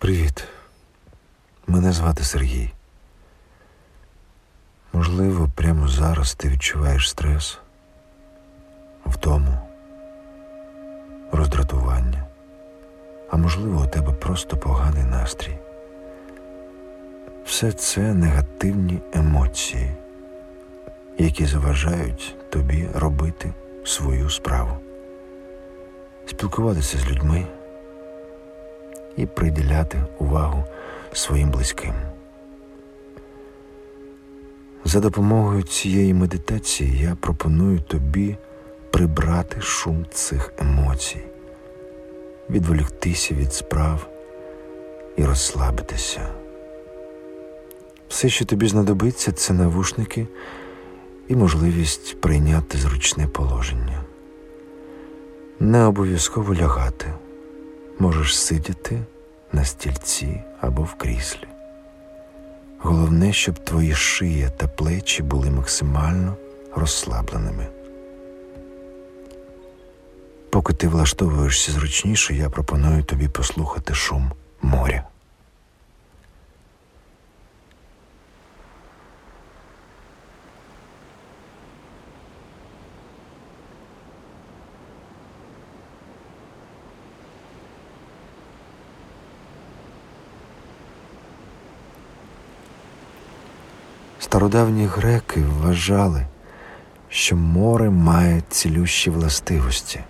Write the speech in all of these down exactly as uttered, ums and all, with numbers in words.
Привіт. Мене звати Сергій. Можливо, прямо зараз ти відчуваєш стрес, втому, роздратування. А можливо, у тебе просто поганий настрій. Все це негативні емоції, які заважають тобі робити свою справу, спілкуватися з людьми і приділяти увагу своїм близьким. За допомогою цієї медитації я пропоную тобі прибрати шум цих емоцій, відволіктися від справ і розслабитися. Все, що тобі знадобиться, це навушники і можливість прийняти зручне положення. Не обов'язково лягати. Можеш сидіти на стільці або в кріслі. Головне, щоб твої шия та плечі були максимально розслабленими. Поки ти влаштовуєшся зручніше, я пропоную тобі послухати шум моря. Стародавні греки вважали, що море має цілющі властивості,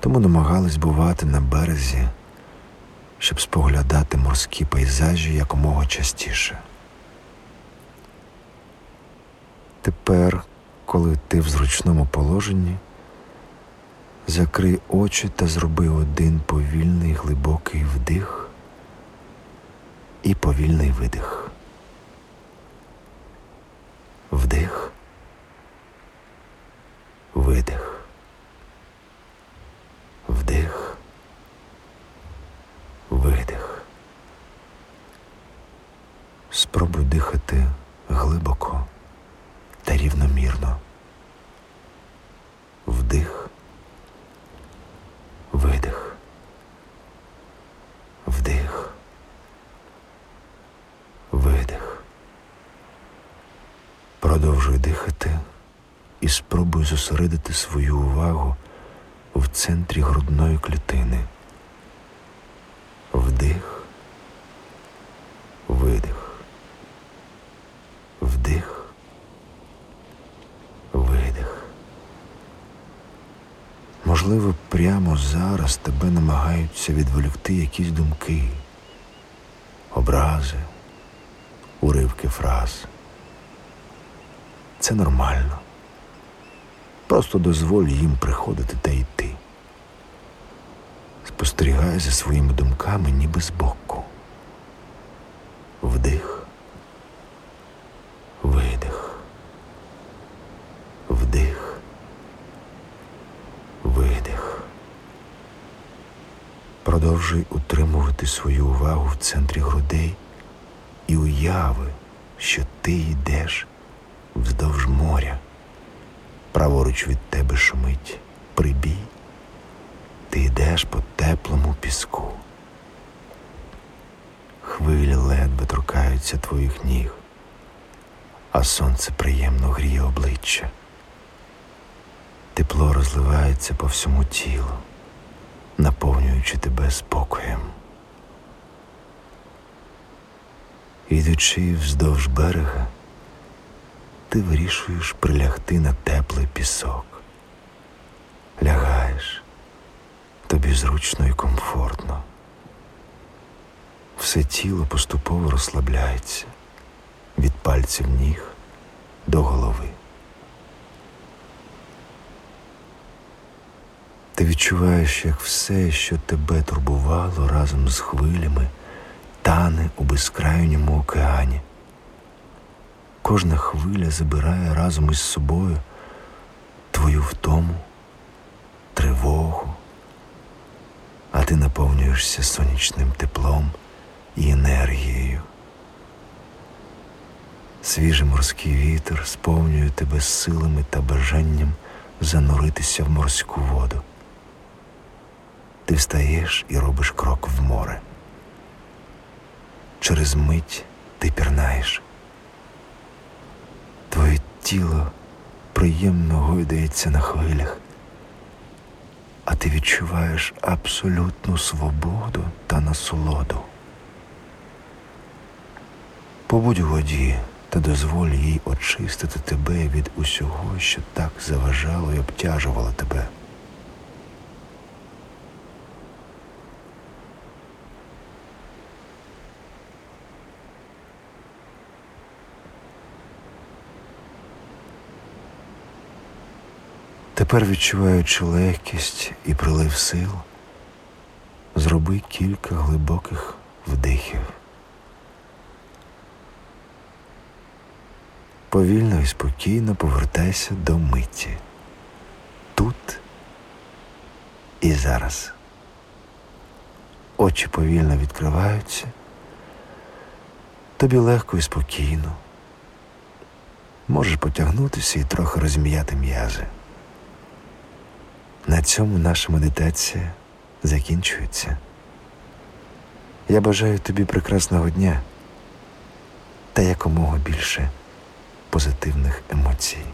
тому намагались бувати на березі, щоб споглядати морські пейзажі якомога частіше. Тепер, коли ти в зручному положенні, закрий очі та зроби один повільний глибокий вдих і повільний видих. Вдих, видих, вдих, видих. Спробуй дихати глибоко та рівномірно. Вдих, видих, вдих, видих. Продовжуй дихати і спробуй зосередити свою увагу в центрі грудної клітини. Вдих, видих, вдих, видих. Можливо, прямо зараз тебе намагаються відволікти якісь думки, образи, уривки фраз. Це нормально. Просто дозволь їм приходити та йти. Спостерігай за своїми думками ніби збоку. Вдих, видих, вдих, видих. Продовжуй утримувати свою увагу в центрі грудей і уяви, що ти йдеш вздовж моря. Праворуч від тебе шумить прибій. Ти йдеш по теплому піску. Хвилі ледве торкаються твоїх ніг, а сонце приємно гріє обличчя. Тепло розливається по всьому тілу, наповнюючи тебе спокоєм. Ідучи вздовж берега, ти вирішуєш прилягти на теплий пісок. Лягаєш. Тобі зручно і комфортно. Все тіло поступово розслабляється. Від пальців ніг до голови. Ти відчуваєш, як все, що тебе турбувало разом з хвилями, тане у безкрайньому океані. Кожна хвиля забирає разом із собою твою втому, тривогу, а ти наповнюєшся сонячним теплом і енергією. Свіжий морський вітер сповнює тебе силами та бажанням зануритися в морську воду. Ти встаєш і робиш крок в море. через мить ти пірнаєш. Твоє тіло приємно гойдається на хвилях, а ти відчуваєш абсолютну свободу та насолоду. Побудь у воді та дозволь їй очистити тебе від усього, що так заважало і обтяжувало тебе. Тепер, відчуваючи легкість і прилив сил, зроби кілька глибоких вдихів. Повільно і спокійно повертайся до миті, тут і зараз. Очі повільно відкриваються, тобі легко і спокійно. Можеш потягнутися і трохи розм'яти м'язи. На цьому наша медитація закінчується. Я бажаю тобі прекрасного дня та якомога більше позитивних емоцій.